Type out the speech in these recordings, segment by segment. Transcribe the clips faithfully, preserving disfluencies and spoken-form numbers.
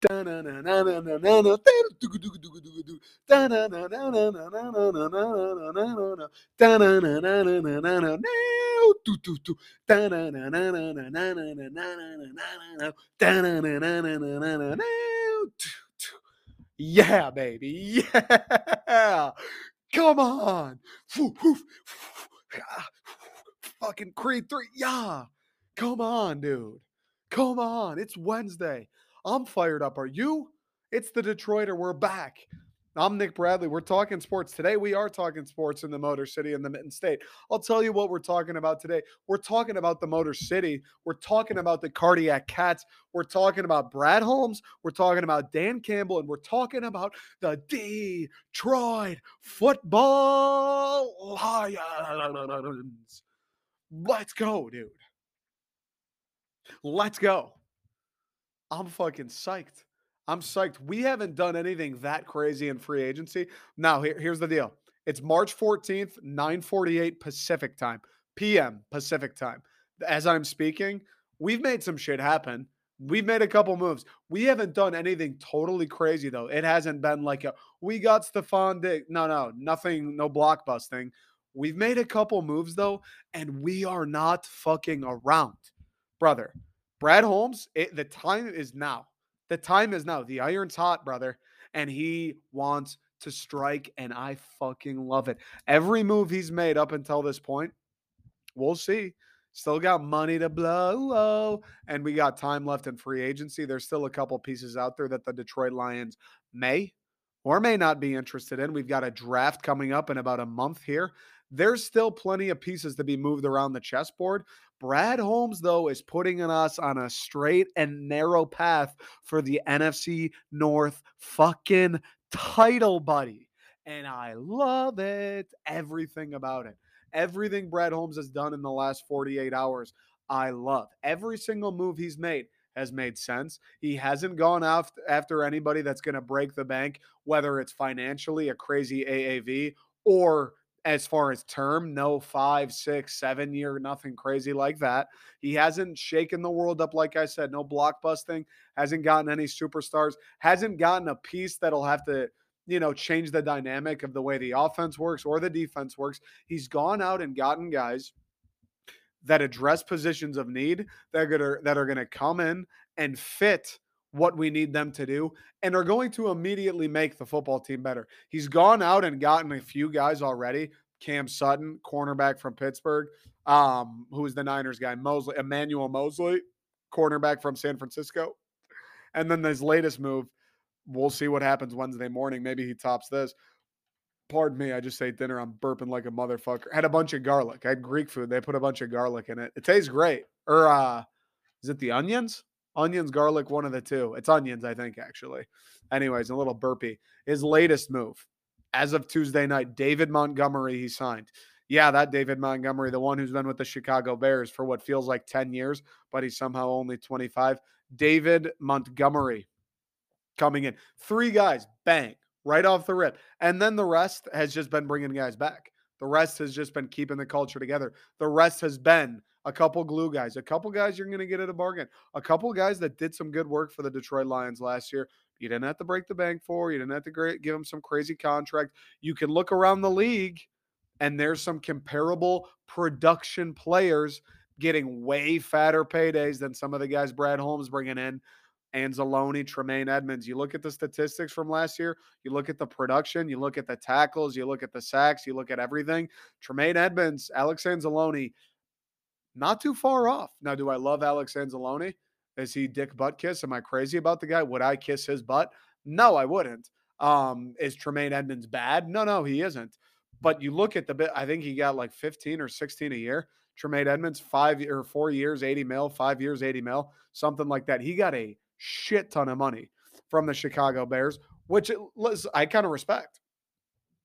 Yeah, baby. Yeah. Come on. Fucking Creed three. Yeah. Come on, dude. Come on. It's Wednesday. I'm fired up. Are you? It's the Detroiter. We're back. I'm Nick Bradley. We're talking sports. Today we are talking sports in the Motor City and the Mitten State. I'll tell you what we're talking about today. We're talking about the Motor City. We're talking about the Cardiac Cats. We're talking about Brad Holmes. We're talking about Dan Campbell. And we're talking about the Detroit Football Lions. Let's go, dude. Let's go. I'm fucking psyched. I'm psyched. We haven't done anything that crazy in free agency. Now, here, here's the deal. It's March fourteenth, nine forty-eight Pacific time, P M Pacific time. As I'm speaking, we've made some shit happen. We've made a couple moves. We haven't done anything totally crazy, though. It hasn't been like a, we got Stefon Diggs. No, no, nothing, no blockbusting. We've made a couple moves, though, and we are not fucking around, brother. Brad Holmes, it, the time is now. The time is now. The iron's hot, brother. And he wants to strike, and I fucking love it. Every move he's made up until this point, we'll see. Still got money to blow, and we got time left in free agency. There's still a couple pieces out there that the Detroit Lions may or may not be interested in. We've got a draft coming up in about a month here. There's still plenty of pieces to be moved around the chessboard. Brad Holmes, though, is putting us on a straight and narrow path for the N F C North fucking title, buddy. And I love it. Everything about it. Everything Brad Holmes has done in the last forty-eight hours, I love. Every single move he's made has made sense. He hasn't gone out after anybody that's going to break the bank, whether it's financially, a crazy A A V, or as far as term, no five, six, seven year, nothing crazy like that. He hasn't shaken the world up, like I said, no blockbusting, hasn't gotten any superstars, hasn't gotten a piece that'll have to, you know, change the dynamic of the way the offense works or the defense works. He's gone out and gotten guys that address positions of need that are gonna, that are going to come in and fit what we need them to do, and are going to immediately make the football team better. He's gone out and gotten a few guys already. Cam Sutton, cornerback from Pittsburgh, um, who is the Niners guy, Moseley, Emmanuel Moseley, cornerback from San Francisco. And then his latest move, we'll see what happens Wednesday morning. Maybe he tops this. Pardon me, I just ate dinner. I'm burping like a motherfucker. Had a bunch of garlic. I had Greek food. They put a bunch of garlic in it. It tastes great. Or uh, is it the onions? Onions, garlic, one of the two. It's onions, I think, actually. Anyways, a little burpy. His latest move, as of Tuesday night, David Montgomery, he signed. Yeah, that David Montgomery, the one who's been with the Chicago Bears for what feels like ten years, but he's somehow only twenty-five. David Montgomery coming in. Three guys, bang, right off the rip. And then the rest has just been bringing guys back. The rest has just been keeping the culture together. The rest has been a couple glue guys, a couple guys you're going to get at a bargain, a couple guys that did some good work for the Detroit Lions last year. You didn't have to break the bank for, you didn't have to give them some crazy contract. You can look around the league and there's some comparable production players getting way fatter paydays than some of the guys Brad Holmes bringing in. Anzalone, Tremaine Edmonds. You look at the statistics from last year, you look at the production, you look at the tackles, you look at the sacks, you look at everything. Tremaine Edmonds, Alex Anzalone, not too far off. Now, do I love Alex Anzalone? Is he Dick Butt Kiss? Am I crazy about the guy? Would I kiss his butt? No, I wouldn't. Um, is Tremaine Edmonds bad? No, no, he isn't. But you look at the bit, I think he got like fifteen or sixteen a year. Tremaine Edmonds, five or four years, eighty mil, five years, eighty mil, something like that. He got a shit ton of money from the Chicago Bears, which it, I kind of respect.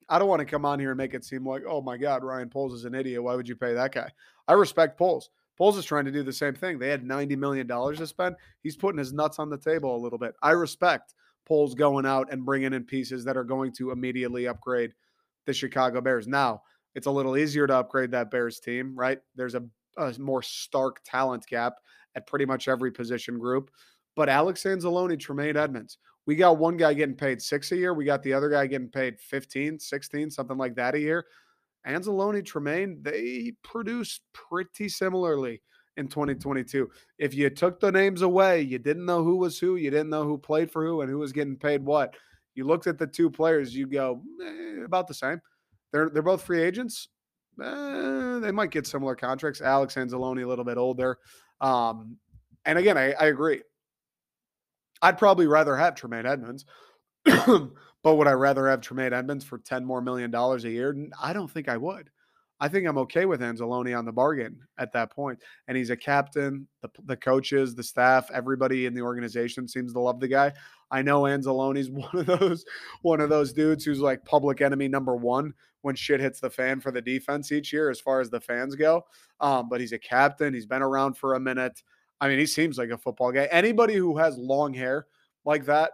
I don't want to come on here and make it seem like, oh my God, Ryan Poles is an idiot. Why would you pay that guy? I respect Poles. Poles is trying to do the same thing. They had ninety million dollars to spend. He's putting his nuts on the table a little bit. I respect Poles going out and bringing in pieces that are going to immediately upgrade the Chicago Bears. Now, it's a little easier to upgrade that Bears team, right? There's a, a more stark talent gap at pretty much every position group. But Alex Anzalone, Tremaine Edmonds, we got one guy getting paid six a year. We got the other guy getting paid fifteen, sixteen, something like that a year. Anzalone, Tremaine, they produced pretty similarly in twenty twenty-two. If you took the names away, you didn't know who was who, you didn't know who played for who and who was getting paid what. You looked at the two players, you go, eh, about the same. They're they're both free agents. Eh, they might get similar contracts. Alex Anzalone a little bit older. Um, and again, I, I agree. I'd probably rather have Tremaine Edmonds. But would I rather have Tremaine Edmonds for ten more million dollars a year? I don't think I would. I think I'm okay with Anzalone on the bargain at that point. And he's a captain. The, the coaches, the staff, everybody in the organization seems to love the guy. I know Anzalone's one of those one of those dudes who's like public enemy number one when shit hits the fan for the defense each year as far as the fans go. Um, but he's a captain. He's been around for a minute. I mean, he seems like a football guy. Anybody who has long hair like that,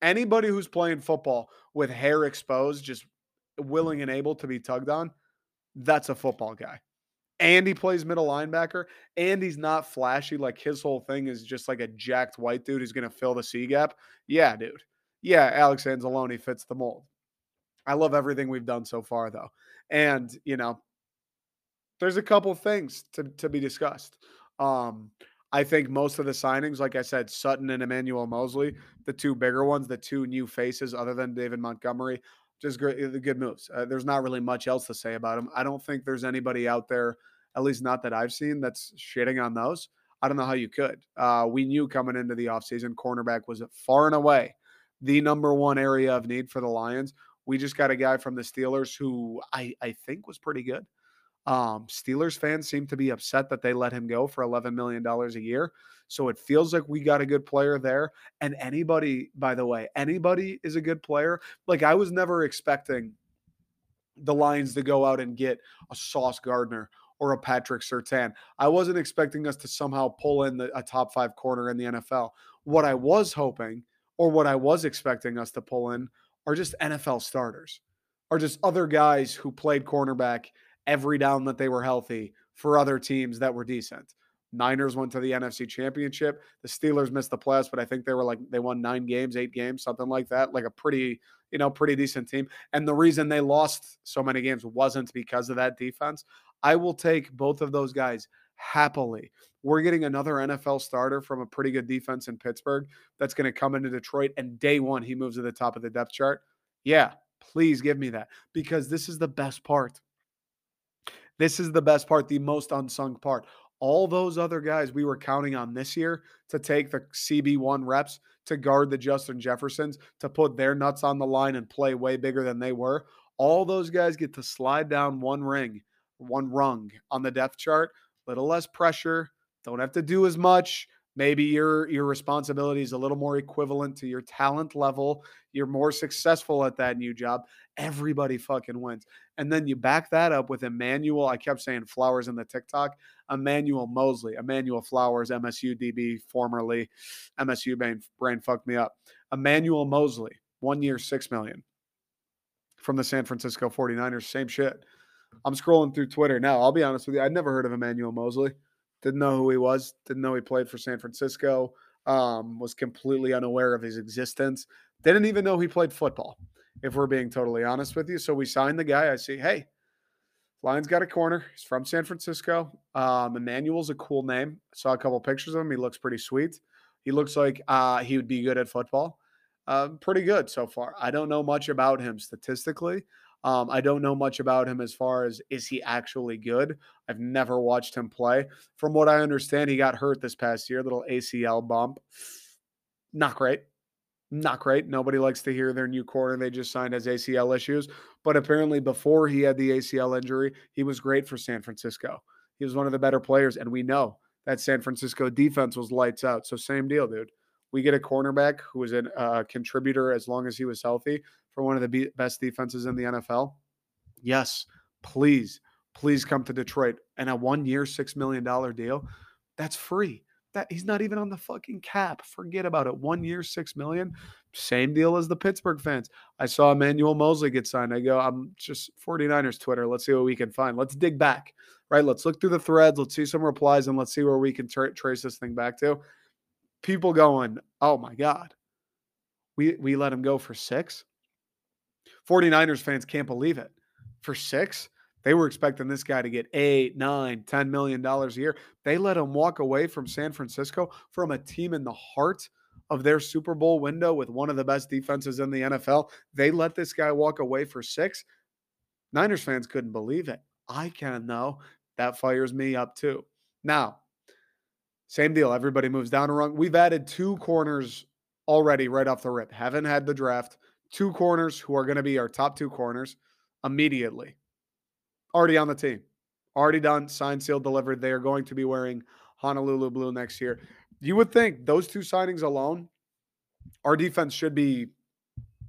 anybody who's playing football with hair exposed, just willing and able to be tugged on, that's a football guy. And he plays middle linebacker, and he's not flashy. Like, his whole thing is just like a jacked white dude who's going to fill the C gap. Yeah, dude. Yeah, Alex Anzalone fits the mold. I love everything we've done so far, though. And, you know, there's a couple things to, to be discussed. Um, I think most of the signings, like I said, Sutton and Emmanuel Moseley, the two bigger ones, the two new faces other than David Montgomery, just great, good moves. Uh, there's not really much else to say about them. I don't think there's anybody out there, at least not that I've seen, that's shitting on those. I don't know how you could. Uh, we knew coming into the offseason, cornerback was far and away the number one area of need for the Lions. We just got a guy from the Steelers who I, I think was pretty good. Um, Steelers fans seem to be upset that they let him go for eleven million dollars a year. So it feels like we got a good player there. And anybody, by the way, anybody is a good player. Like, I was never expecting the Lions to go out and get a Sauce Gardner or a Patrick Surtain. I wasn't expecting us to somehow pull in the, a top five corner in the N F L. What I was hoping, or what I was expecting us to pull in, are just N F L starters, are just other guys who played cornerback every down that they were healthy for other teams that were decent. Niners went to the N F C Championship. The Steelers missed the playoffs, but I think they were like, they won nine games, eight games, something like that. Like a pretty, you know, pretty decent team. And the reason they lost so many games wasn't because of that defense. I will take both of those guys happily. We're getting another N F L starter from a pretty good defense in Pittsburgh that's going to come into Detroit, and day one he moves to the top of the depth chart. Yeah, please give me that, because this is the best part. This is the best part, the most unsung part. All those other guys we were counting on this year to take the C B one reps, to guard the Justin Jeffersons, to put their nuts on the line and play way bigger than they were. All those guys get to slide down one ring, one rung on the depth chart. Little less pressure. Don't have to do as much. Maybe your, your responsibility is a little more equivalent to your talent level. You're more successful at that new job. Everybody fucking wins. And then you back that up with Emmanuel. I kept saying Flowers in the TikTok. Emmanuel Moseley. Emmanuel Flowers, M S U D B, formerly M S U brain, brain fucked me up. Emmanuel Moseley, one year, six million dollars from the San Francisco forty-niners. Same shit. I'm scrolling through Twitter now. I'll be honest with you. I'd never heard of Emmanuel Moseley. Didn't know who he was. Didn't know he played for San Francisco. Um, was completely unaware of his existence. Didn't even know he played football, if we're being totally honest with you. So we signed the guy. I see, hey, Lions got a corner. He's from San Francisco. Um, Emmanuel's a cool name. I saw a couple pictures of him. He looks pretty sweet. He looks like uh, he would be good at football. Uh, pretty good so far. I don't know much about him statistically. Um, I don't know much about him as far as, is he actually good? I've never watched him play. From what I understand, he got hurt this past year, little A C L bump. Not great. Not great. Nobody likes to hear their new corner they just signed has A C L issues. But apparently before he had the A C L injury, he was great for San Francisco. He was one of the better players, and we know that San Francisco defense was lights out. So same deal, dude. We get a cornerback who is a uh, contributor as long as he was healthy for one of the be- best defenses in the N F L. Yes, please, please come to Detroit. And a one-year, six million dollars deal, that's free. That he's not even on the fucking cap. Forget about it. One year, six million dollars. Same deal as the Pittsburgh fans. I saw Emmanuel Moseley get signed. I go, I'm just forty-niners Twitter. Let's see what we can find. Let's dig back, right? Let's look through the threads. Let's see some replies, and let's see where we can tra- trace this thing back to. people going, oh my God, we we let him go for six. 49ers fans can't believe it. For six, they were expecting this guy to get eight, nine, ten million dollars a year. They let him walk away from San Francisco, from a team in the heart of their Super Bowl window with one of the best defenses in the N F L. They let this guy walk away for six. Niners fans couldn't believe it. I can, though. That fires me up, too. Now, same deal. Everybody moves down a rung. We've added two corners already right off the rip. Haven't had the draft. Two corners who are going to be our top two corners immediately. Already on the team. Already done. Signed, sealed, delivered. They are going to be wearing Honolulu blue next year. You would think those two signings alone, our defense should be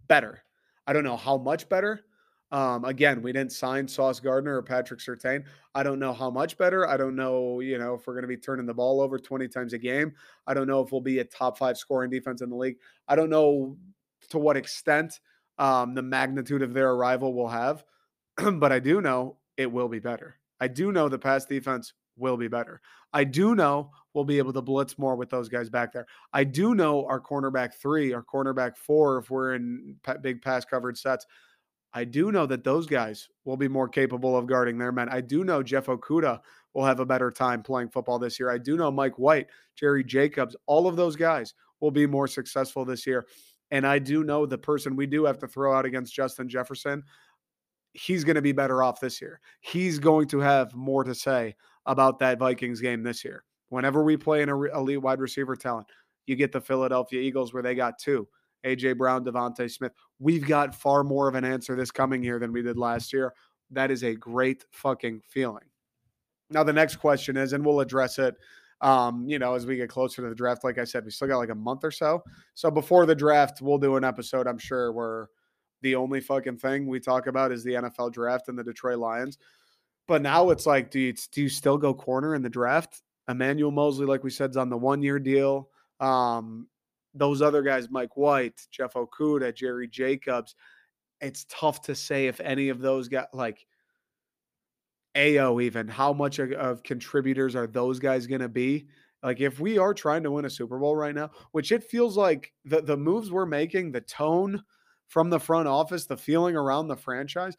better. I don't know how much better. Um, again, we didn't sign Sauce Gardner or Patrick Surtain. I don't know how much better. I don't know, you know, if we're going to be turning the ball over twenty times a game. I don't know if we'll be a top five scoring defense in the league. I don't know to what extent um, the magnitude of their arrival will have, but I do know it will be better. I do know the pass defense will be better. I do know we'll be able to blitz more with those guys back there. I do know our cornerback three, our cornerback four, if we're in big pass coverage sets, I do know that those guys will be more capable of guarding their men. I do know Jeff Okuda will have a better time playing football this year. I do know Mike White, Jerry Jacobs, all of those guys will be more successful this year. And I do know the person we do have to throw out against Justin Jefferson, he's going to be better off this year. He's going to have more to say about that Vikings game this year. Whenever we play an elite wide receiver talent, you get the Philadelphia Eagles where they got two. A J. Brown, DeVonta Smith. We've got far more of an answer this coming year than we did last year. That is a great fucking feeling. Now, the next question is, and we'll address it, um, you know, as we get closer to the draft. Like I said, we still got like a month or so. So before the draft, we'll do an episode, I'm sure, where the only fucking thing we talk about is the N F L draft and the Detroit Lions. But now it's like, do you, do you still go corner in the draft? Emmanuel Moseley, like we said, is on the one-year deal. Um, Those other guys, Mike White, Jeff Okuda, Jerry Jacobs, it's tough to say if any of those guys, like A O even, how much of contributors are those guys going to be? Like if we are trying to win a Super Bowl right now, which it feels like the, the moves we're making, the tone from the front office, the feeling around the franchise,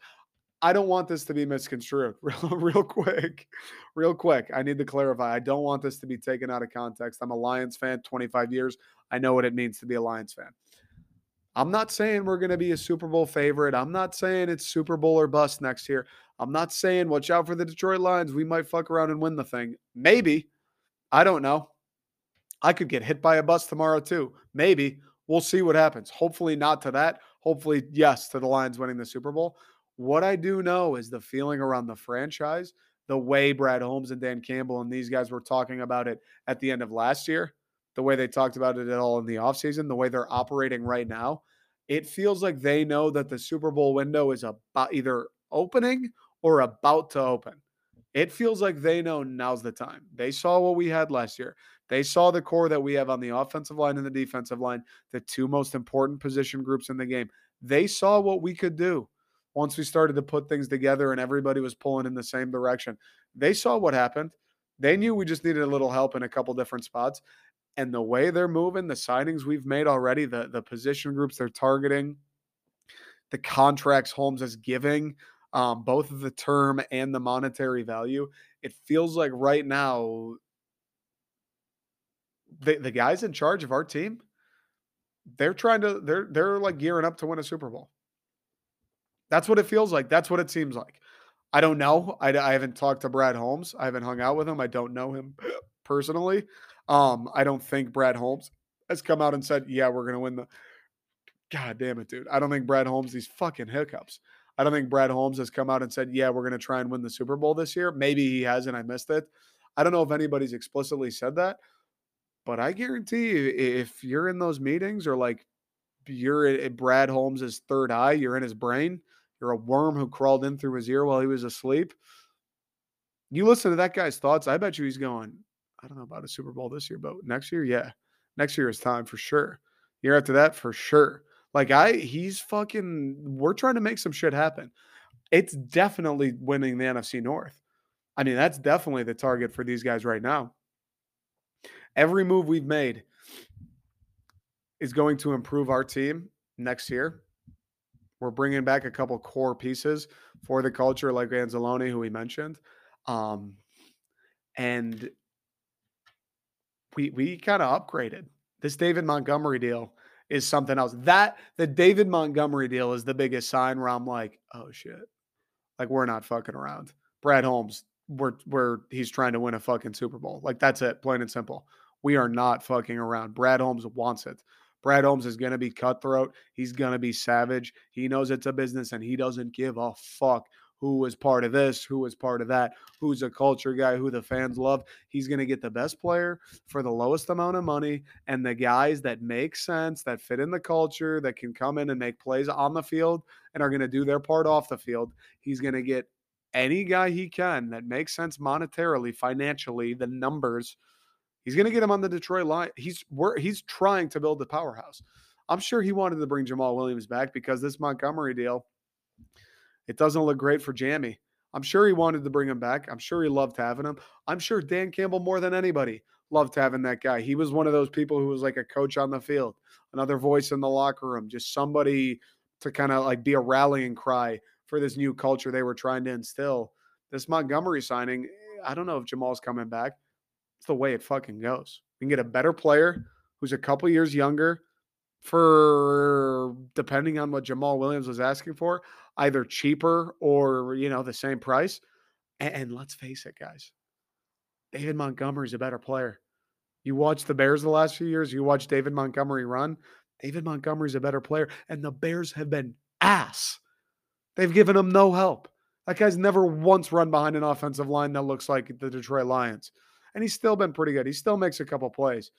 I don't want this to be misconstrued. Real, real quick, real quick. I need to clarify. I don't want this to be taken out of context. I'm a Lions fan, twenty-five years. I know what it means to be a Lions fan. I'm not saying we're going to be a Super Bowl favorite. I'm not saying it's Super Bowl or bust next year. I'm not saying watch out for the Detroit Lions. We might fuck around and win the thing. Maybe. I don't know. I could get hit by a bus tomorrow too. Maybe. We'll see what happens. Hopefully not to that. Hopefully, yes, to the Lions winning the Super Bowl. What I do know is the feeling around the franchise, the way Brad Holmes and Dan Campbell and these guys were talking about it at the end of last year, the way they talked about it at all in the offseason, the way they're operating right now, it feels like they know that the Super Bowl window is about either opening or about to open. It feels like they know now's the time. They saw what we had last year. They saw the core that we have on the offensive line and the defensive line, the two most important position groups in the game. They saw what we could do. Once we started to put things together and everybody was pulling in the same direction, they saw what happened. They knew we just needed a little help in a couple different spots. And the way they're moving, the signings we've made already, the, the position groups they're targeting, the contracts Holmes is giving, um, both of the term and the monetary value, it feels like right now the, the guys in charge of our team, they're trying to, they're they're like gearing up to win a Super Bowl. That's what it feels like. That's what it seems like. I don't know. I, I haven't talked to Brad Holmes. I haven't hung out with him. I don't know him personally. Um, I don't think Brad Holmes has come out and said, yeah, we're going to win the – God damn it, dude. I don't think Brad Holmes – these fucking hiccups. I don't think Brad Holmes has come out and said, yeah, we're going to try and win the Super Bowl this year. Maybe he has and I missed it. I don't know if anybody's explicitly said that. But I guarantee you, if you're in those meetings or like you're at Brad Holmes' third eye, you're in his brain – you're a worm who crawled in through his ear while he was asleep. You listen to that guy's thoughts. I bet you he's going, I don't know about a Super Bowl this year, but next year, yeah. Next year is time for sure. Year after that, for sure. Like I, he's fucking, we're trying to make some shit happen. It's definitely winning the N F C North. I mean, that's definitely the target for these guys right now. Every move we've made is going to improve our team next year. We're bringing back a couple core pieces for the culture, like Anzalone, who we mentioned. Um, and we we kind of upgraded. This David Montgomery deal is something else. That the David Montgomery deal is the biggest sign where I'm like, oh shit. Like, we're not fucking around. Brad Holmes, we're we're he's trying to win a fucking Super Bowl. Like, that's it, plain and simple. We are not fucking around. Brad Holmes wants it. Brad Holmes is going to be cutthroat. He's going to be savage. He knows it's a business, and he doesn't give a fuck who was part of this, who was part of that, who's a culture guy, who the fans love. He's going to get the best player for the lowest amount of money, and the guys that make sense, that fit in the culture, that can come in and make plays on the field and are going to do their part off the field. He's going to get any guy he can that makes sense monetarily, financially, the numbers. He's going to get him on the Detroit Lions. He's we're, he's trying to build the powerhouse. I'm sure he wanted to bring Jamaal Williams back because this Montgomery deal, it doesn't look great for Jammy. I'm sure he wanted to bring him back. I'm sure he loved having him. I'm sure Dan Campbell, more than anybody, loved having that guy. He was one of those people who was like a coach on the field, another voice in the locker room, just somebody to kind of like be a rallying cry for this new culture they were trying to instill. This Montgomery signing, I don't know if Jamal's coming back. It's the way it fucking goes. We can get a better player who's a couple years younger for, depending on what Jamaal Williams was asking for, either cheaper or, you know, the same price. And, and let's face it, guys, David Montgomery's a better player. You watch the Bears the last few years, you watch David Montgomery run, David Montgomery's a better player, and the Bears have been ass. They've given him no help. That guy's never once run behind an offensive line that looks like the Detroit Lions. And he's still been pretty good. He still makes a couple plays.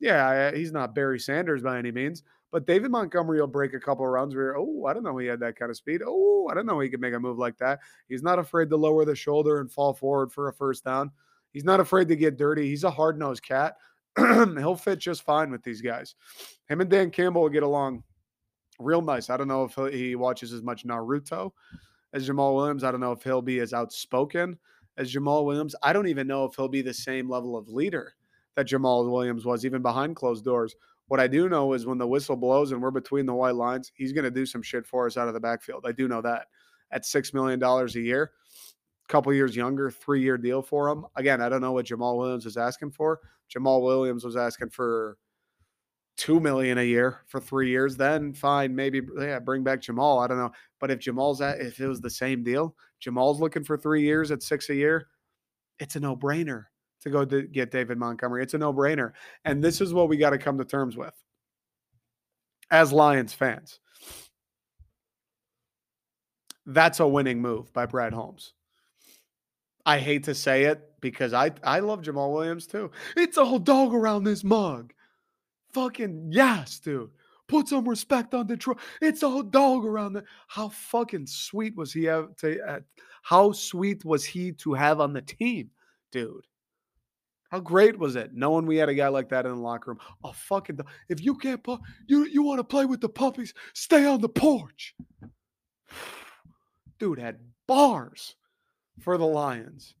Yeah, he's not Barry Sanders by any means, but David Montgomery will break a couple of runs where, oh, I don't know he had that kind of speed. Oh, I don't know he could make a move like that. He's not afraid to lower the shoulder and fall forward for a first down. He's not afraid to get dirty. He's a hard-nosed cat. He'll fit just fine with these guys. Him and Dan Campbell will get along real nice. I don't know if he watches as much Naruto as Jamaal Williams. I don't know if he'll be as outspoken as Jamaal Williams. I don't even know if he'll be the same level of leader that Jamaal Williams was, even behind closed doors. What I do know is when the whistle blows and we're between the white lines, he's going to do some shit for us out of the backfield. I do know that. At six million dollars a year, a couple years younger, three-year deal for him. Again, I don't know what Jamaal Williams is asking for. Jamaal Williams was asking for two million dollars a year for three years. Then, fine, maybe yeah, bring back Jamaal. I don't know. But if Jamal's at, if it was the same deal, Jamal's looking for three years at six a year, it's a no-brainer to go to get David Montgomery. It's a no-brainer. And this is what we got to come to terms with as Lions fans. That's a winning move by Brad Holmes. I hate to say it because I, I love Jamaal Williams too. It's a whole dog around this mug. Fucking yes, dude. Put some respect on Detroit. It's a whole dog around the. How fucking sweet was he have to, uh, how sweet was he to have on the team, dude? How great was it knowing we had a guy like that in the locker room? Oh, fucking, if you can't play, you, you want to play with the puppies, stay on the porch. Dude had bars for the Lions.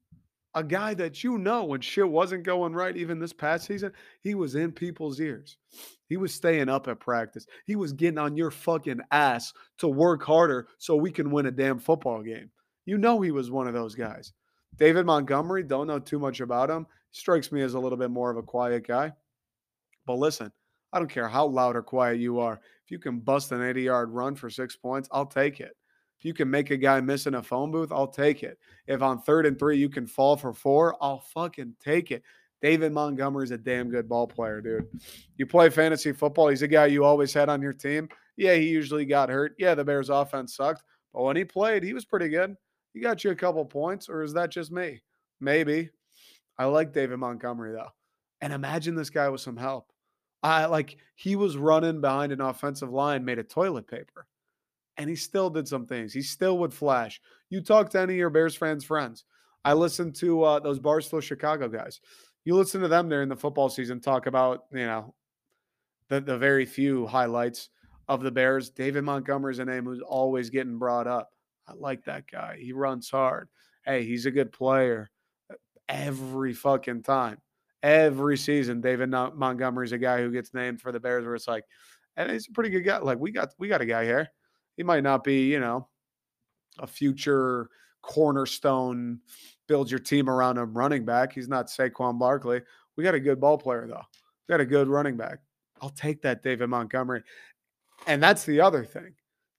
A guy that you know when shit wasn't going right, even this past season, he was in people's ears. He was staying up at practice. He was getting on your fucking ass to work harder so we can win a damn football game. You know he was one of those guys. David Montgomery, don't know too much about him. Strikes me as a little bit more of a quiet guy. But listen, I don't care how loud or quiet you are. If you can bust an eighty-yard run for six points, I'll take it. If you can make a guy miss in a phone booth, I'll take it. If on third and three you can fall for four, I'll fucking take it. David Montgomery's a damn good ball player, dude. You play fantasy football, he's a guy you always had on your team. Yeah, he usually got hurt. Yeah, the Bears' offense sucked. But when he played, he was pretty good. He got you a couple points, or is that just me? Maybe. I like David Montgomery, though. And imagine this guy with some help. I like he was running behind an offensive line, made of toilet paper. And he still did some things. He still would flash. You talk to any of your Bears fans' friends. I listen to uh, those Barstool Chicago guys. You listen to them during the football season talk about, you know, the, the very few highlights of the Bears. David Montgomery is a name who's always getting brought up. I like that guy. He runs hard. Hey, he's a good player. Every fucking time. every season, David Montgomery's a guy who gets named for the Bears where it's like, and he's a pretty good guy. Like, we got we got a guy here. He might not be, you know, a future cornerstone, build your team around him running back. He's not Saquon Barkley. We got a good ball player, though. We got a good running back. I'll take that David Montgomery. And that's the other thing.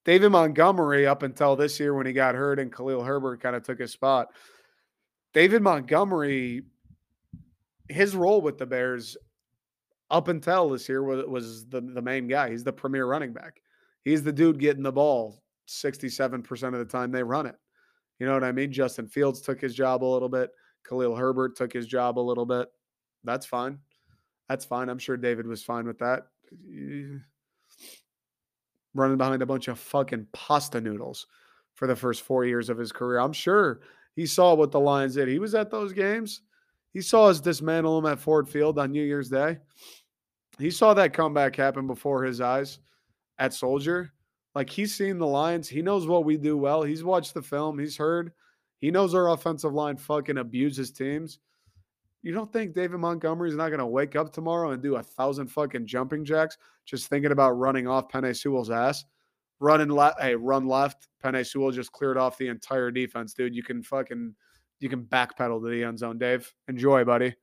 David Montgomery, up until this year when he got hurt and Khalil Herbert kind of took his spot, David Montgomery, his role with the Bears up until this year was, was the, the main guy. He's the premier running back. He's the dude getting the ball sixty-seven percent of the time they run it. You know what I mean? Justin Fields took his job a little bit. Khalil Herbert took his job a little bit. That's fine. That's fine. I'm sure David was fine with that. Running behind a bunch of fucking pasta noodles for the first four years of his career. I'm sure he saw what the Lions did. He was at those games. He saw us dismantle him at Ford Field on New Year's Day. He saw that comeback happen before his eyes at Soldier. Like, he's seen the Lions. He knows what we do well. He's watched the film. He's heard. He knows our offensive line fucking abuses teams. You don't think David Montgomery's not going to wake up tomorrow and do a thousand fucking jumping jacks just thinking about running off Penei Sewell's ass? Running le- hey, run left. Penei Sewell just cleared off the entire defense, dude. You can fucking you can backpedal to the end zone, Dave. Enjoy, buddy.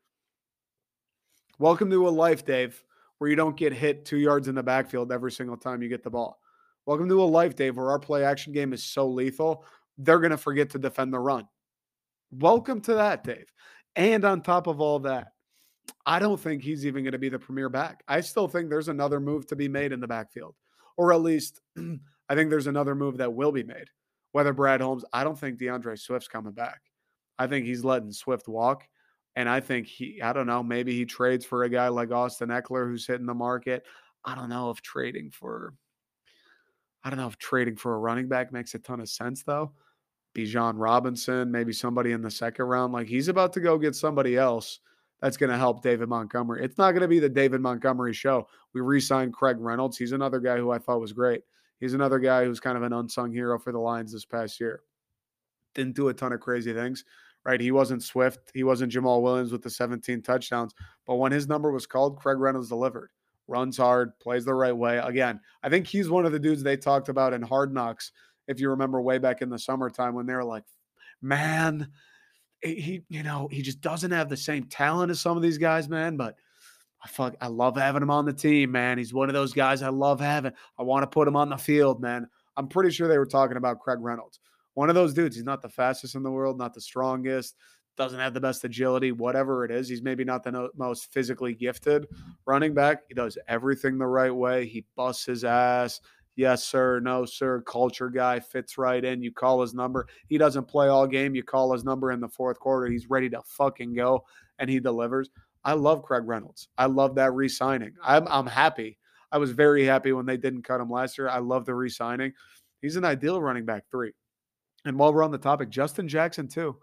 Welcome to a life, Dave, where you don't get hit two yards in the backfield every single time you get the ball. Welcome to a life, Dave, where our play action game is so lethal, they're going to forget to defend the run. Welcome to that, Dave. And on top of all that, I don't think he's even going to be the premier back. I still think there's another move to be made in the backfield, or at least I think there's another move that will be made. Whether Brad Holmes, I don't think DeAndre Swift's coming back. I think he's letting Swift walk, and I think he, I don't know, maybe he trades for a guy like Austin Ekeler who's hitting the market. I don't know if trading for, I don't know if trading for a running back makes a ton of sense though. Bijan Robinson, maybe somebody in the second round. Like, he's about to go get somebody else that's going to help David Montgomery. It's not going to be the David Montgomery show. We re-signed Craig Reynolds. He's another guy who I thought was great. He's another guy who's kind of an unsung hero for the Lions this past year. Didn't do a ton of crazy things, right? He wasn't Swift. He wasn't Jamaal Williams with the seventeen touchdowns. But when his number was called, Craig Reynolds delivered. Runs hard, plays the right way. Again, I think he's one of the dudes they talked about in Hard Knocks, if you remember way back in the summertime when they were like, man, he, you know, he just doesn't have the same talent as some of these guys, man, but I fuck, I love having him on the team, man. He's one of those guys I love having. I want to put him on the field, man. I'm pretty sure they were talking about Craig Reynolds. One of those dudes. He's not the fastest in the world, not the strongest, doesn't have the best agility, whatever it is. He's maybe not the no- most physically gifted running back. He does everything the right way. He busts his ass. Yes, sir. No, sir. Culture guy fits right in. You call his number. He doesn't play all game. You call his number in the fourth quarter. He's ready to fucking go, and he delivers. I love Craig Reynolds. I love that re-signing. I'm, I'm happy. I was very happy when they didn't cut him last year. I love the re-signing. He's an ideal running back three. And while we're on the topic, Justin Jackson too.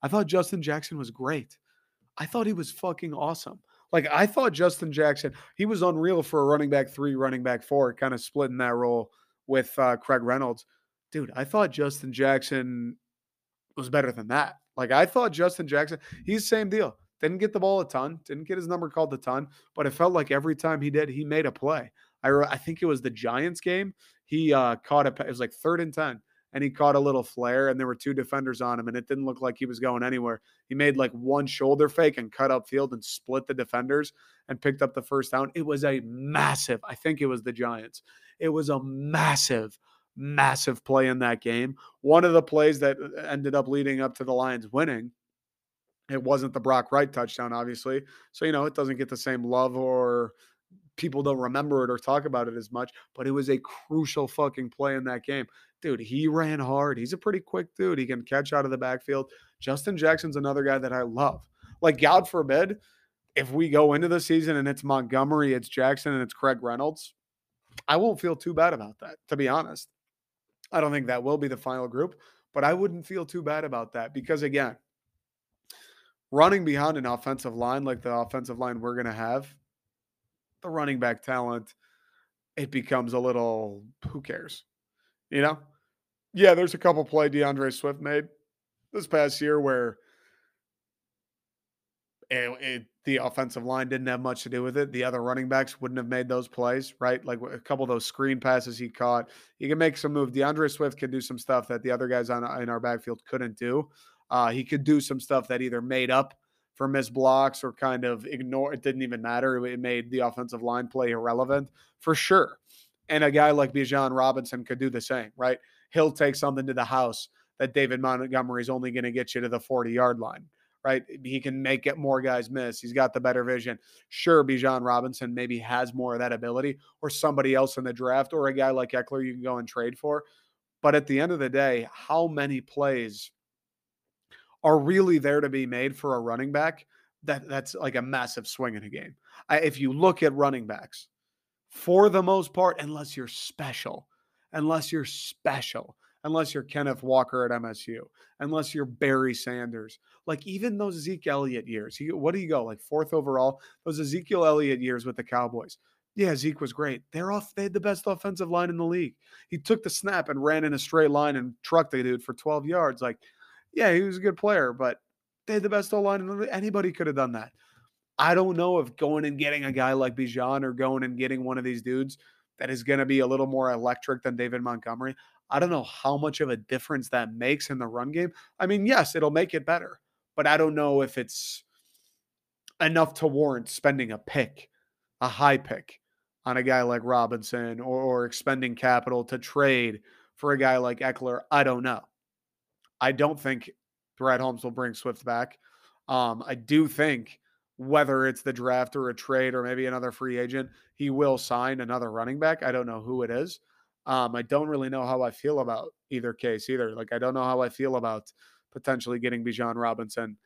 I thought Justin Jackson was great. I thought he was fucking awesome. Like, I thought Justin Jackson, he was unreal for a running back three, running back four, kind of splitting that role with uh, Craig Reynolds. Dude, I thought Justin Jackson was better than that. Like, I thought Justin Jackson, he's same deal. Didn't get the ball a ton, didn't get his number called a ton, but it felt like every time he did, he made a play. I re- I think it was the Giants game. He uh, caught a, it was like third and ten, and he caught a little flare, and there were two defenders on him, and it didn't look like he was going anywhere. He made like one shoulder fake and cut upfield and split the defenders and picked up the first down. It was a massive, I think it was the Giants. It was a massive, massive play in that game. One of the plays that ended up leading up to the Lions winning. It wasn't the Brock Wright touchdown, obviously. So, you know, it doesn't get the same love, or people don't remember it or talk about it as much, but it was a crucial fucking play in that game. Dude, he ran hard. He's a pretty quick dude. He can catch out of the backfield. Justin Jackson's another guy that I love. Like, God forbid, if we go into the season and it's Montgomery, it's Jackson, and it's Craig Reynolds, I won't feel too bad about that, to be honest. I don't think that will be the final group, but I wouldn't feel too bad about that because, again, running behind an offensive line like the offensive line we're going to have, the running back talent, it becomes a little, who cares? You know? Yeah, there's a couple play DeAndre Swift made this past year where it, it, the offensive line didn't have much to do with it. The other running backs wouldn't have made those plays, right? Like a couple of those screen passes he caught. He can make some move. DeAndre Swift can do some stuff that the other guys on in our backfield couldn't do. Uh, he could do some stuff that either made up for missed blocks or kind of ignore. It didn't even matter. It made the offensive line play irrelevant for sure. And a guy like Bijan Robinson could do the same, right? He'll take something to the house that David Montgomery is only going to get you to the forty-yard line, right? He can make it more guys miss. He's got the better vision. Sure, Bijan Robinson maybe has more of that ability, or somebody else in the draft, or a guy like Ekeler you can go and trade for. But at the end of the day, how many plays are really there to be made for a running back? That, that's like a massive swing in a game. I, if you look at running backs, for the most part, unless you're special, unless you're special, unless you're Kenneth Walker at M S U, unless you're Barry Sanders. Like even those Ezekiel Elliott years, he, what do you go? Like fourth overall, those Ezekiel Elliott years with the Cowboys. Yeah, Zeke was great. They're off. They had the best offensive line in the league. He took the snap and ran in a straight line and trucked the dude for twelve yards. Like, yeah, he was a good player, but they had the best O-line in the league. Anybody could have done that. I don't know if going and getting a guy like Bijan or going and getting one of these dudes that is going to be a little more electric than David Montgomery, I don't know how much of a difference that makes in the run game. I mean, yes, it'll make it better, but I don't know if it's enough to warrant spending a pick, a high pick on a guy like Robinson, or, or expending capital to trade for a guy like Ekeler. I don't know. I don't think Brad Holmes will bring Swift back. Um, I do think whether it's the draft or a trade or maybe another free agent, he will sign another running back. I don't know who it is. Um, I don't really know how I feel about either case either. Like, I don't know how I feel about potentially getting Bijan Robinson.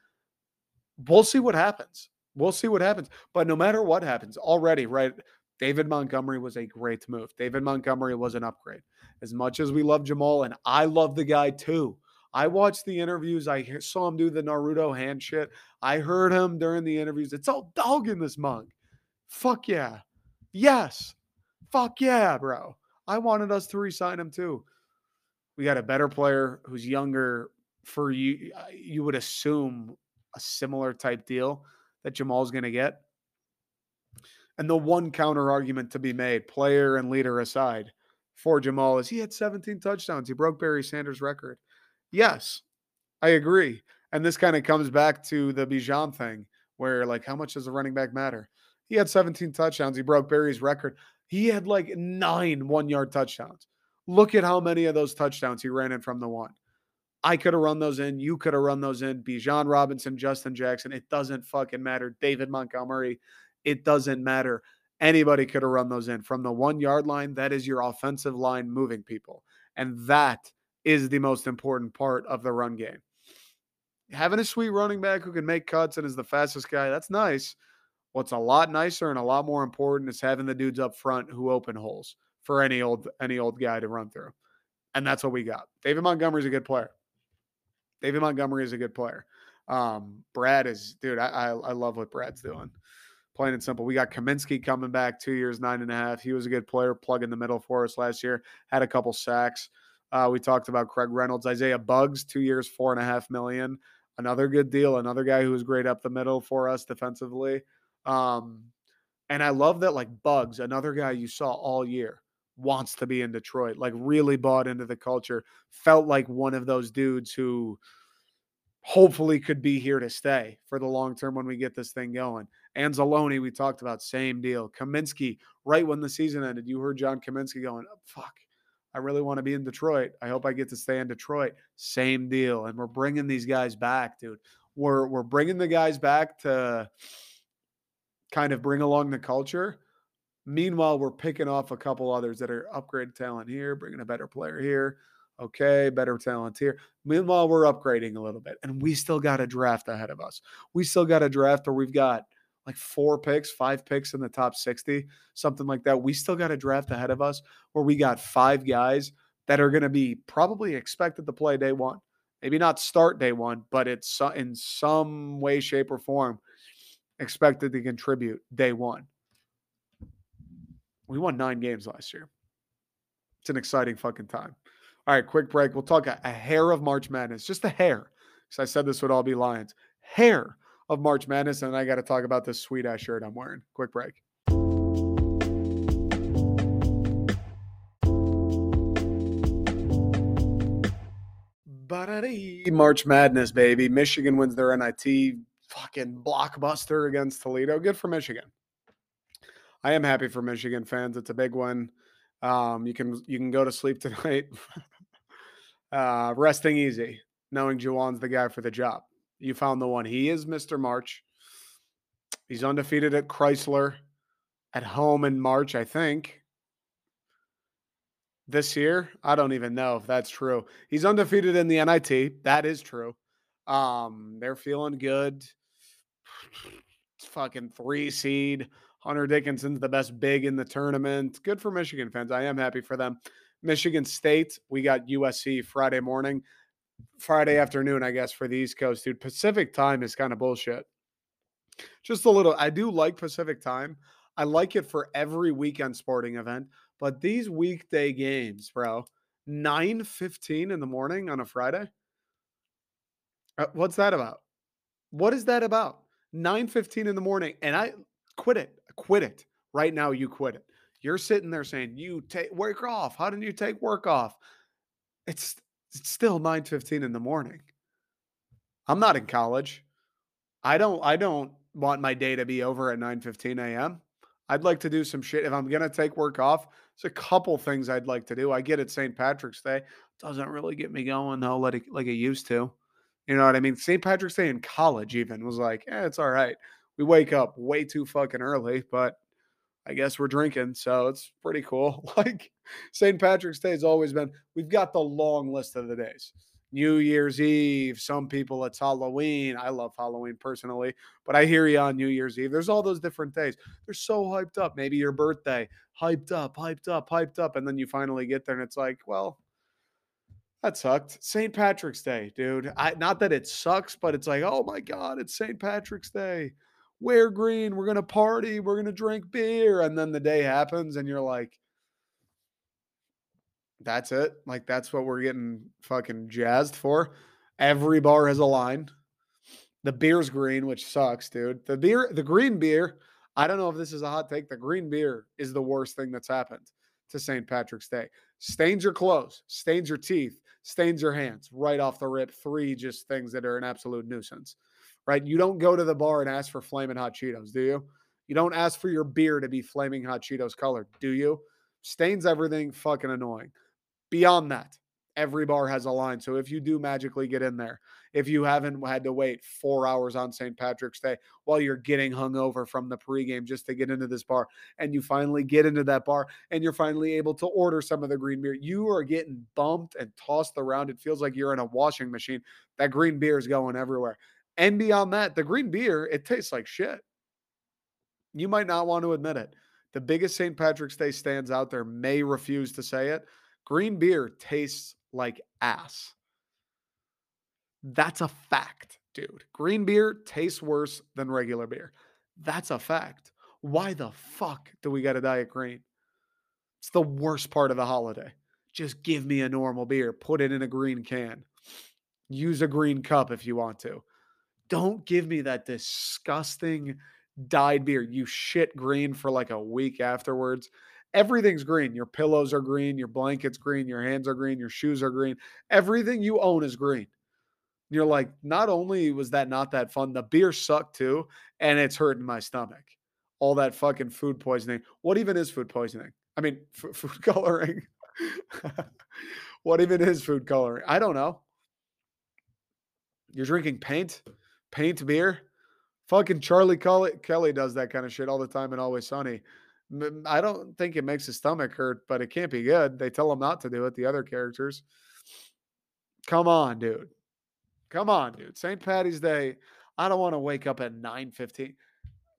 We'll see what happens. We'll see what happens. But no matter what happens already, right, David Montgomery was a great move. David Montgomery was an upgrade. As much as we love Jamaal, and I love the guy too. I watched the interviews. I saw him do the Naruto hand shit. I heard him during the interviews. It's all dog in this mug. Fuck yeah. Yes. Fuck yeah, bro. I wanted us to re-sign him too. We got a better player who's younger for you. You would assume a similar type deal that Jamaal's going to get. And the one counter argument to be made, player and leader aside, for Jamaal is he had seventeen touchdowns. He broke Barry Sanders' record. Yes, I agree. And this kind of comes back to the Bijan thing where, like, how much does a running back matter? He had seventeen touchdowns. He broke Barry's record. He had like nine one-yard touchdowns. Look at how many of those touchdowns he ran in from the one. I could have run those in. You could have run those in. Bijan Robinson, Justin Jackson. It doesn't fucking matter. David Montgomery. It doesn't matter. Anybody could have run those in. From the one-yard line, that is your offensive line moving people. And that is the most important part of the run game. Having a sweet running back who can make cuts and is the fastest guy, that's nice. What's a lot nicer and a lot more important is having the dudes up front who open holes for any old any old guy to run through. And that's what we got. David Montgomery is a good player. David Montgomery is a good player. Um, Brad is, dude, I, I, I love what Brad's doing. Plain and simple. We got Cominsky coming back, two years, nine and a half. He was a good player, plug in the middle for us last year, had a couple sacks. Uh, we talked about Craig Reynolds. Isaiah Buggs, two years, four and a half million. Another good deal. Another guy who was great up the middle for us defensively. Um, and I love that, like, Bugs, another guy you saw all year, wants to be in Detroit, like really bought into the culture, felt like one of those dudes who hopefully could be here to stay for the long term when we get this thing going. Anzalone, we talked about, same deal. Cominsky, right when the season ended, you heard John Cominsky going, oh, fuck, I really want to be in Detroit. I hope I get to stay in Detroit. Same deal. And we're bringing these guys back, dude. We're, we're bringing the guys back to kind of bring along the culture. Meanwhile, we're picking off a couple others that are upgrade talent here, bringing a better player here. Okay, better talent here. Meanwhile, we're upgrading a little bit, and we still got a draft ahead of us. We still got a draft where we've got like four picks, five picks in the top sixty, something like that. We still got a draft ahead of us where we got five guys that are going to be probably expected to play day one. Maybe not start day one, but it's in some way, shape, or form expected to contribute day one. We won nine games last year. It's an exciting fucking time. All right, quick break. We'll talk a, a hair of March Madness, just a hair, because I said this would all be Lions. Hair of March Madness, and I got to talk about this sweet-ass shirt I'm wearing. Quick break. March Madness, baby. Michigan wins their N I T fucking blockbuster against Toledo. Good for Michigan. I am happy for Michigan fans. It's a big one. Um, you can you can go to sleep tonight uh, resting easy, knowing Juwan's the guy for the job. You found the one. He is Mister March. He's undefeated at Chrysler, at home in March, I think. This year, I don't even know if that's true. He's undefeated in the N I T. That is true. Um, they're feeling good. It's fucking three seed. Hunter Dickinson's the best big in the tournament. Good for Michigan fans. I am happy for them. Michigan State, we got U S C Friday morning. Friday afternoon, I guess, for the East Coast, dude. Pacific time is kind of bullshit. Just a little. I do like Pacific time. I like it for every weekend sporting event. But these weekday games, bro, nine fifteen in the morning on a Friday? What's that about? What is that about? nine fifteen in the morning, and I quit it. Quit it. Right now, you quit it. You're sitting there saying, you take work off. How did you take work off? It's, it's still nine fifteen in the morning. I'm not in college. I don't, I don't want my day to be over at nine fifteen a.m. I'd like to do some shit. If I'm going to take work off, there's a couple things I'd like to do. I get it, Saint Patrick's Day. Doesn't really get me going, though, like it, like it used to. You know what I mean? Saint Patrick's Day in college even was like, eh, it's all right. We wake up way too fucking early, but I guess we're drinking, so it's pretty cool. Like, Saint Patrick's Day has always been, we've got the long list of the days. New Year's Eve, some people it's Halloween. I love Halloween personally, but I hear you on New Year's Eve. There's all those different days. They're so hyped up. Maybe your birthday, hyped up, hyped up, hyped up. And then you finally get there and it's like, well, that sucked. Saint Patrick's Day, dude. I, not that it sucks, but it's like, oh my God, it's Saint Patrick's Day. Wear green. We're going to party. We're going to drink beer. And then the day happens and you're like, that's it. Like, that's what we're getting fucking jazzed for. Every bar has a line. The beer's green, which sucks, dude. The beer, the green beer, I don't know if this is a hot take. The green beer is the worst thing that's happened to Saint Patrick's Day. Stains your clothes, stains your teeth, stains your hands right off the rip. Three just things that are an absolute nuisance, right? You don't go to the bar and ask for flaming hot Cheetos, do you? You don't ask for your beer to be flaming hot Cheetos colored, do you? Stains everything, fucking annoying. Beyond that, every bar has a line. So if you do magically get in there, if you haven't had to wait four hours on Saint Patrick's Day while you're getting hungover from the pregame just to get into this bar, and you finally get into that bar and you're finally able to order some of the green beer, you are getting bumped and tossed around. It feels like you're in a washing machine. That green beer is going everywhere. And beyond that, the green beer, it tastes like shit. You might not want to admit it. The biggest Saint Patrick's Day stands out there may refuse to say it. Green beer tastes like ass. That's a fact, dude. Green beer tastes worse than regular beer. That's a fact. Why the fuck do we got to diet green? It's the worst part of the holiday. Just give me a normal beer. Put it in a green can. Use a green cup if you want to. Don't give me that disgusting dyed beer. You shit green for like a week afterwards. Everything's green. Your pillows are green. Your blanket's green. Your hands are green. Your shoes are green. Everything you own is green. You're like, not only was that not that fun, the beer sucked too, and it's hurting my stomach. All that fucking food poisoning. What even is food poisoning? I mean, f- food coloring. What even is food coloring? I don't know. You're drinking paint? Paint beer? Fucking Charlie Kelly does that kind of shit all the time in Always Sunny. I don't think it makes his stomach hurt, but it can't be good. They tell him not to do it, the other characters. Come on, dude. Come on, dude. Saint Patty's Day, I don't want to wake up at nine fifteen.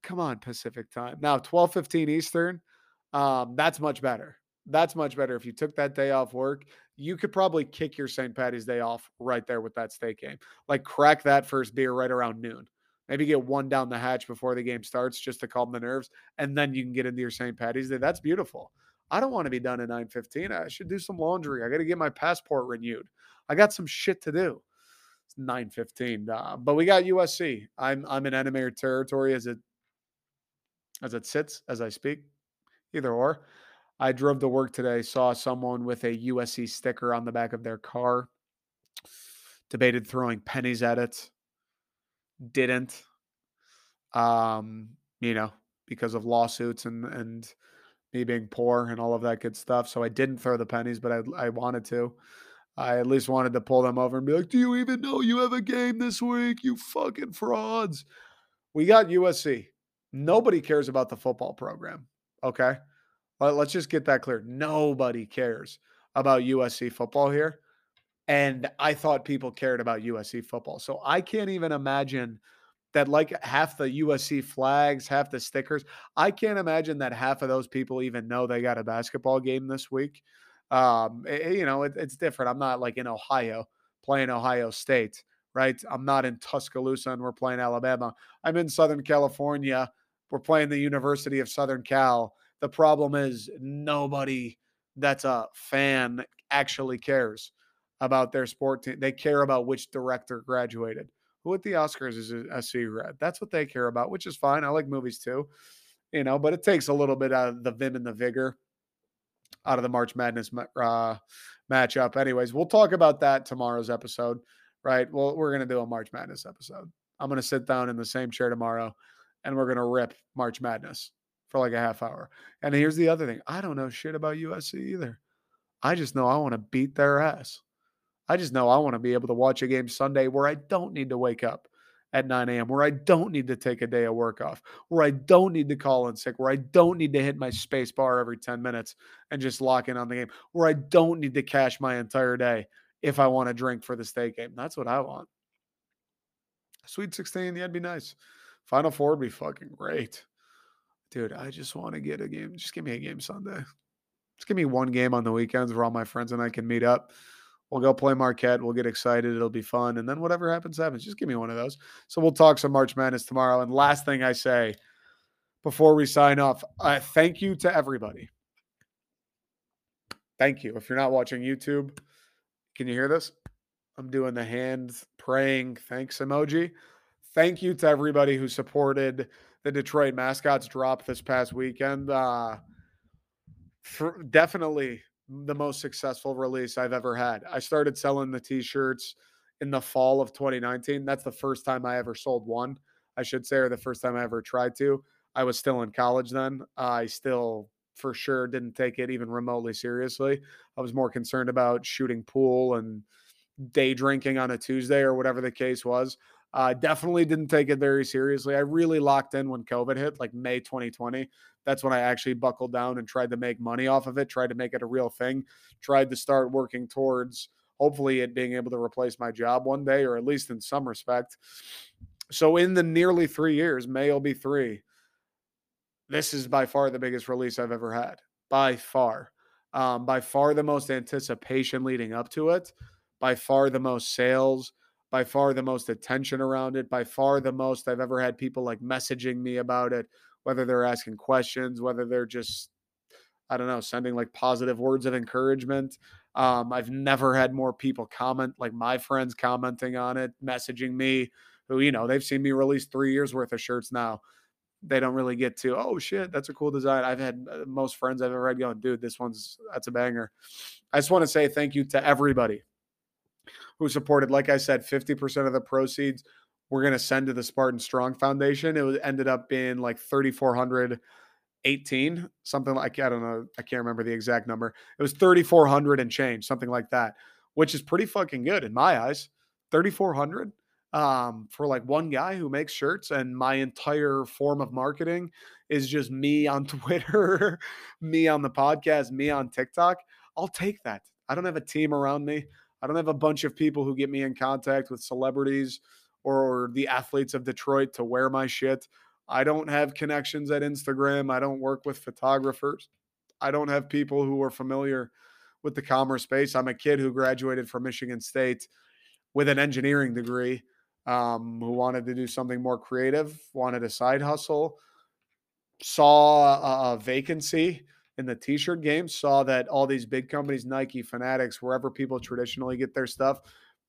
Come on, Pacific time. Now, twelve fifteen Eastern, um, that's much better. That's much better. If you took that day off work, you could probably kick your Saint Patty's Day off right there with that steak game. Like, crack that first beer right around noon. Maybe get one down the hatch before the game starts just to calm the nerves, and then you can get into your Saint Patty's Day. That's beautiful. I don't want to be done at nine fifteen. I should do some laundry. I got to get my passport renewed. I got some shit to do. It's nine fifteen. Uh, but we got U S C. I'm I'm in enemy territory as it as it sits, as I speak. Either or. I drove to work today, saw someone with a U S C sticker on the back of their car, debated throwing pennies at it, didn't, um, you know, because of lawsuits and, and me being poor and all of that good stuff. So I didn't throw the pennies, but I, I wanted to. I at least wanted to pull them over and be like, do you even know you have a game this week, you fucking frauds? We got U S C. Nobody cares about the football program, okay? Let's just get that clear. Nobody cares about U S C football here. And I thought people cared about U S C football. So I can't even imagine that, like, half the U S C flags, half the stickers, I can't imagine that half of those people even know they got a basketball game this week. Um, it, you know, it, it's different. I'm not, like, in Ohio playing Ohio State, right? I'm not in Tuscaloosa and we're playing Alabama. I'm in Southern California. We're playing the University of Southern Cal. The problem is nobody that's a fan actually cares about their sport team. They care about which director graduated. Who at the Oscars is a C-grad? That's what they care about, which is fine. I like movies too, you know, but it takes a little bit out of the vim and the vigor out of the March Madness uh, matchup. Anyways, we'll talk about that tomorrow's episode, right? Well, we're going to do a March Madness episode. I'm going to sit down in the same chair tomorrow and we're going to rip March Madness for like a half hour. And here's the other thing. I don't know shit about U S C either. I just know I want to beat their ass. I just know I want to be able to watch a game Sunday where I don't need to wake up at nine a.m., where I don't need to take a day of work off, where I don't need to call in sick, where I don't need to hit my space bar every ten minutes and just lock in on the game, where I don't need to cash my entire day if I want to drink for the state game. That's what I want. Sweet sixteen, yeah, it'd be nice. Final Four would be fucking great. Dude, I just want to get a game. Just give me a game Sunday. Just give me one game on the weekends where all my friends and I can meet up. We'll go play Marquette. We'll get excited. It'll be fun. And then whatever happens, happens. Just give me one of those. So we'll talk some March Madness tomorrow. And last thing I say before we sign off, uh, thank you to everybody. Thank you. If you're not watching YouTube, can you hear this? I'm doing the hand praying thanks emoji. Thank you to everybody who supported the Detroit mascots drop this past weekend. Uh, definitely the most successful release I've ever had. I started selling the t-shirts in the fall of twenty nineteen. That's the first time I ever sold one, I should say, or the first time I ever tried to. I was still in college then. I still for sure didn't take it even remotely seriously. I was more concerned about shooting pool and day drinking on a Tuesday or whatever the case was. Uh, definitely didn't take it very seriously. I really locked in when COVID hit, like May twenty twenty. That's when I actually buckled down and tried to make money off of it, tried to make it a real thing, tried to start working towards hopefully it being able to replace my job one day, or at least in some respect. So in the nearly three years, May will be three, this is by far the biggest release I've ever had. By far. Um, by far the most anticipation leading up to it. By far the most sales. By far the most attention around it, by far the most I've ever had people like messaging me about it, whether they're asking questions, whether they're just, I don't know, sending like positive words of encouragement. Um, I've never had more people comment, like my friends commenting on it, messaging me, who, you know, they've seen me release three years worth of shirts now. They don't really get to, oh shit, that's a cool design. I've had most friends I've ever had going, dude, this one's, that's a banger. I just want to say thank you to everybody who supported. Like I said, fifty percent of the proceeds we're going to send to the Spartan Strong Foundation. It was, ended up being like three thousand four hundred eighteen, something like, I don't know, I can't remember the exact number. It was three thousand four hundred and change, something like that, which is pretty fucking good in my eyes. three thousand four hundred um, for like one guy who makes shirts, and my entire form of marketing is just me on Twitter, me on the podcast, me on TikTok. I'll take that. I don't have a team around me. I don't have a bunch of people who get me in contact with celebrities or, or the athletes of Detroit to wear my shit. I don't have connections at Instagram. I don't work with photographers. I don't have people who are familiar with the commerce space. I'm a kid who graduated from Michigan State with an engineering degree, um, who wanted to do something more creative, wanted a side hustle, saw a, a vacancy in the t-shirt game, saw that all these big companies, Nike, Fanatics, wherever people traditionally get their stuff,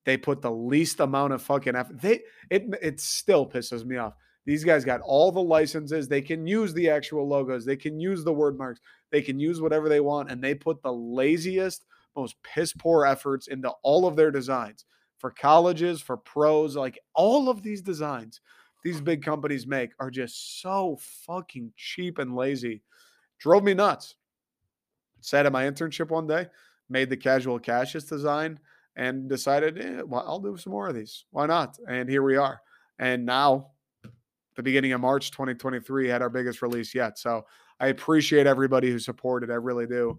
They put the least amount of fucking effort. They it it still pisses me off. These guys got all the licenses. They can use the actual logos. They can use the word marks. They can use whatever they want, and they put the laziest, most piss poor efforts into all of their designs for colleges, for pros. Like all of these designs these big companies make are just so fucking cheap and lazy. Drove me nuts. Sat at my internship one day, made the casual Cassius design, and decided, eh, well, I'll do some more of these. Why not? And here we are. And now, the beginning of March twenty twenty-three, had our biggest release yet. So I appreciate everybody who supported. I really do.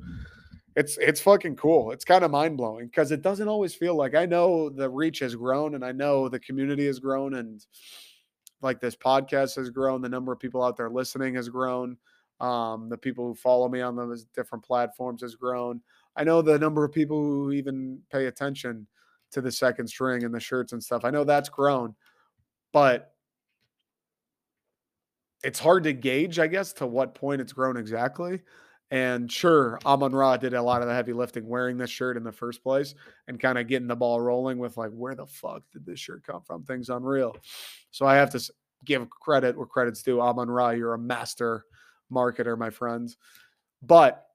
It's it's fucking cool. It's kind of mind-blowing because it doesn't always feel like, I know the reach has grown and I know the community has grown and like this podcast has grown. The number of people out there listening has grown. Um, the people who follow me on those different platforms has grown. I know the number of people who even pay attention to the second string and the shirts and stuff. I know that's grown, but it's hard to gauge, I guess, to what point it's grown exactly. And sure, Amon-Ra did a lot of the heavy lifting wearing this shirt in the first place and kind of getting the ball rolling with like, where the fuck did this shirt come from? Things unreal. So I have to give credit where credit's due. Amon-Ra, you're a master marketer, my friends. But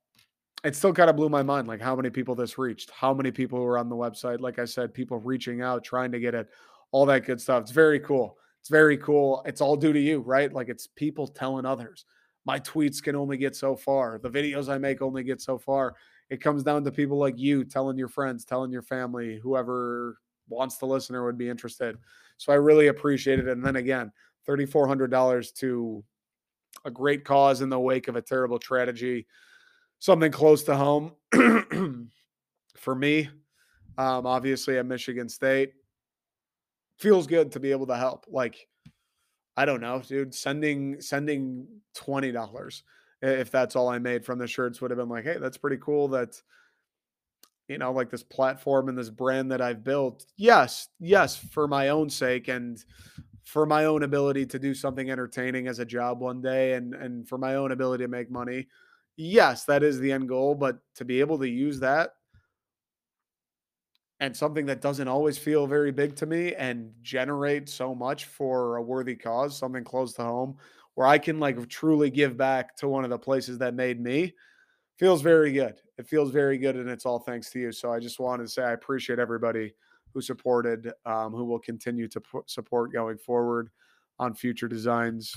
it still kind of blew my mind, like how many people this reached, how many people were on the website. Like I said, people reaching out, trying to get it, all that good stuff. It's very cool. It's very cool. It's all due to you, right? Like it's people telling others. My tweets can only get so far. The videos I make only get so far. It comes down to people like you telling your friends, telling your family, whoever wants to listen or would be interested. So I really appreciate it. And then again, three thousand four hundred dollars to a great cause in the wake of a terrible tragedy, something close to home for me, um, obviously at Michigan State. Feels good to be able to help. Like, I don't know, dude, sending sending twenty dollars, if that's all I made from the shirts, would have been like, hey, that's pretty cool that, you know, like this platform and this brand that I've built. Yes, yes, for my own sake and for my own ability to do something entertaining as a job one day and, and for my own ability to make money. Yes, that is the end goal, but to be able to use that and something that doesn't always feel very big to me and generate so much for a worthy cause, something close to home, where I can like truly give back to one of the places that made me, feels very good. It feels very good, and it's all thanks to you. So I just wanted to say I appreciate everybody who supported, um, who will continue to p- support going forward on future designs.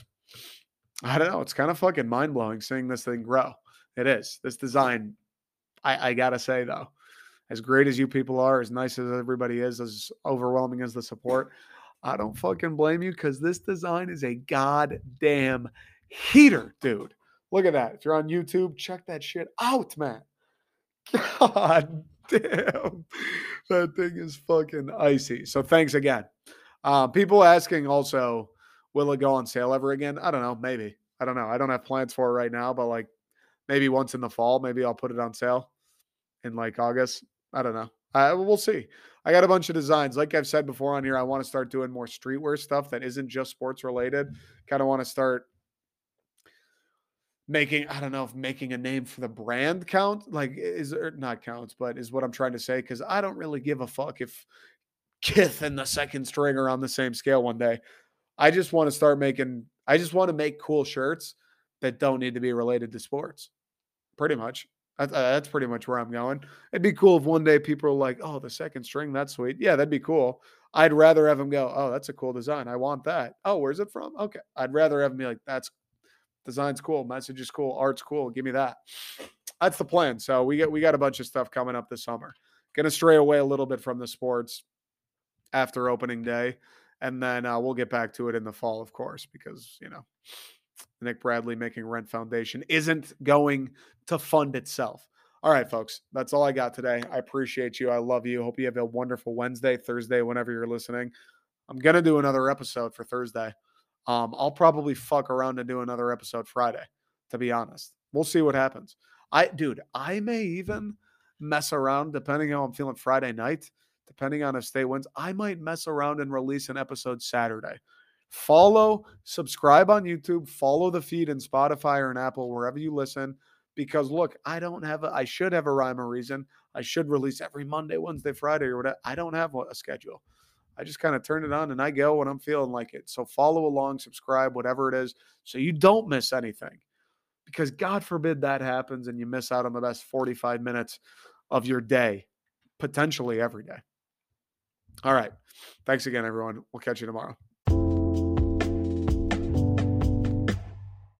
I don't know. It's kind of fucking mind-blowing seeing this thing grow. It is. This design, I, I got to say, though, as great as you people are, as nice as everybody is, as overwhelming as the support, I don't fucking blame you because this design is a goddamn heater, dude. Look at that. If you're on YouTube, check that shit out, man. God damn. That thing is fucking icy. So thanks again. Uh, people asking also, will it go on sale ever again? I don't know. Maybe. I don't know. I don't have plans for it right now, but like maybe once in the fall, maybe I'll put it on sale in like August. I don't know. I, we'll see. I got a bunch of designs. Like I've said before on here, I want to start doing more streetwear stuff that isn't just sports related. Kind of want to start making, I don't know if making a name for the brand count, like is or not counts, but is what I'm trying to say. Cause I don't really give a fuck if Kith and the second string are on the same scale one day. I just want to start making, I just want to make cool shirts that don't need to be related to sports. Pretty much. That's pretty much where I'm going. It'd be cool if one day people are like, oh, the second string, that's sweet. Yeah, that'd be cool. I'd rather have them go, oh, that's a cool design. I want that. Oh, where's it from? Okay. I'd rather have them be like, that's design's cool. Message is cool. Art's cool. Give me that. That's the plan. So we get, we got a bunch of stuff coming up this summer. Going to stray away a little bit from the sports after opening day. And then uh, we'll get back to it in the fall, of course, because, you know, the Nick Bradley Making Rent Foundation isn't going to fund itself. All right, folks, that's all I got today. I appreciate you. I love you. Hope you have a wonderful Wednesday, Thursday, whenever you're listening. I'm going to do another episode for Thursday. Um, I'll probably fuck around and do another episode Friday, to be honest. We'll see what happens. I, dude, I may even mess around, depending on how I'm feeling Friday night, depending on if State wins. I might mess around and release an episode Saturday. Follow, subscribe on YouTube, follow the feed in Spotify or in Apple, wherever you listen. because look, I don't have a, I should have a rhyme or reason. I should release every Monday, Wednesday, Friday, or whatever. I don't have a schedule. I just kind of turn it on and I go when I'm feeling like it. So follow along, subscribe, whatever it is, so you don't miss anything. Because God forbid that happens and you miss out on the best forty-five minutes of your day, potentially every day. All right. Thanks again, everyone. We'll catch you tomorrow.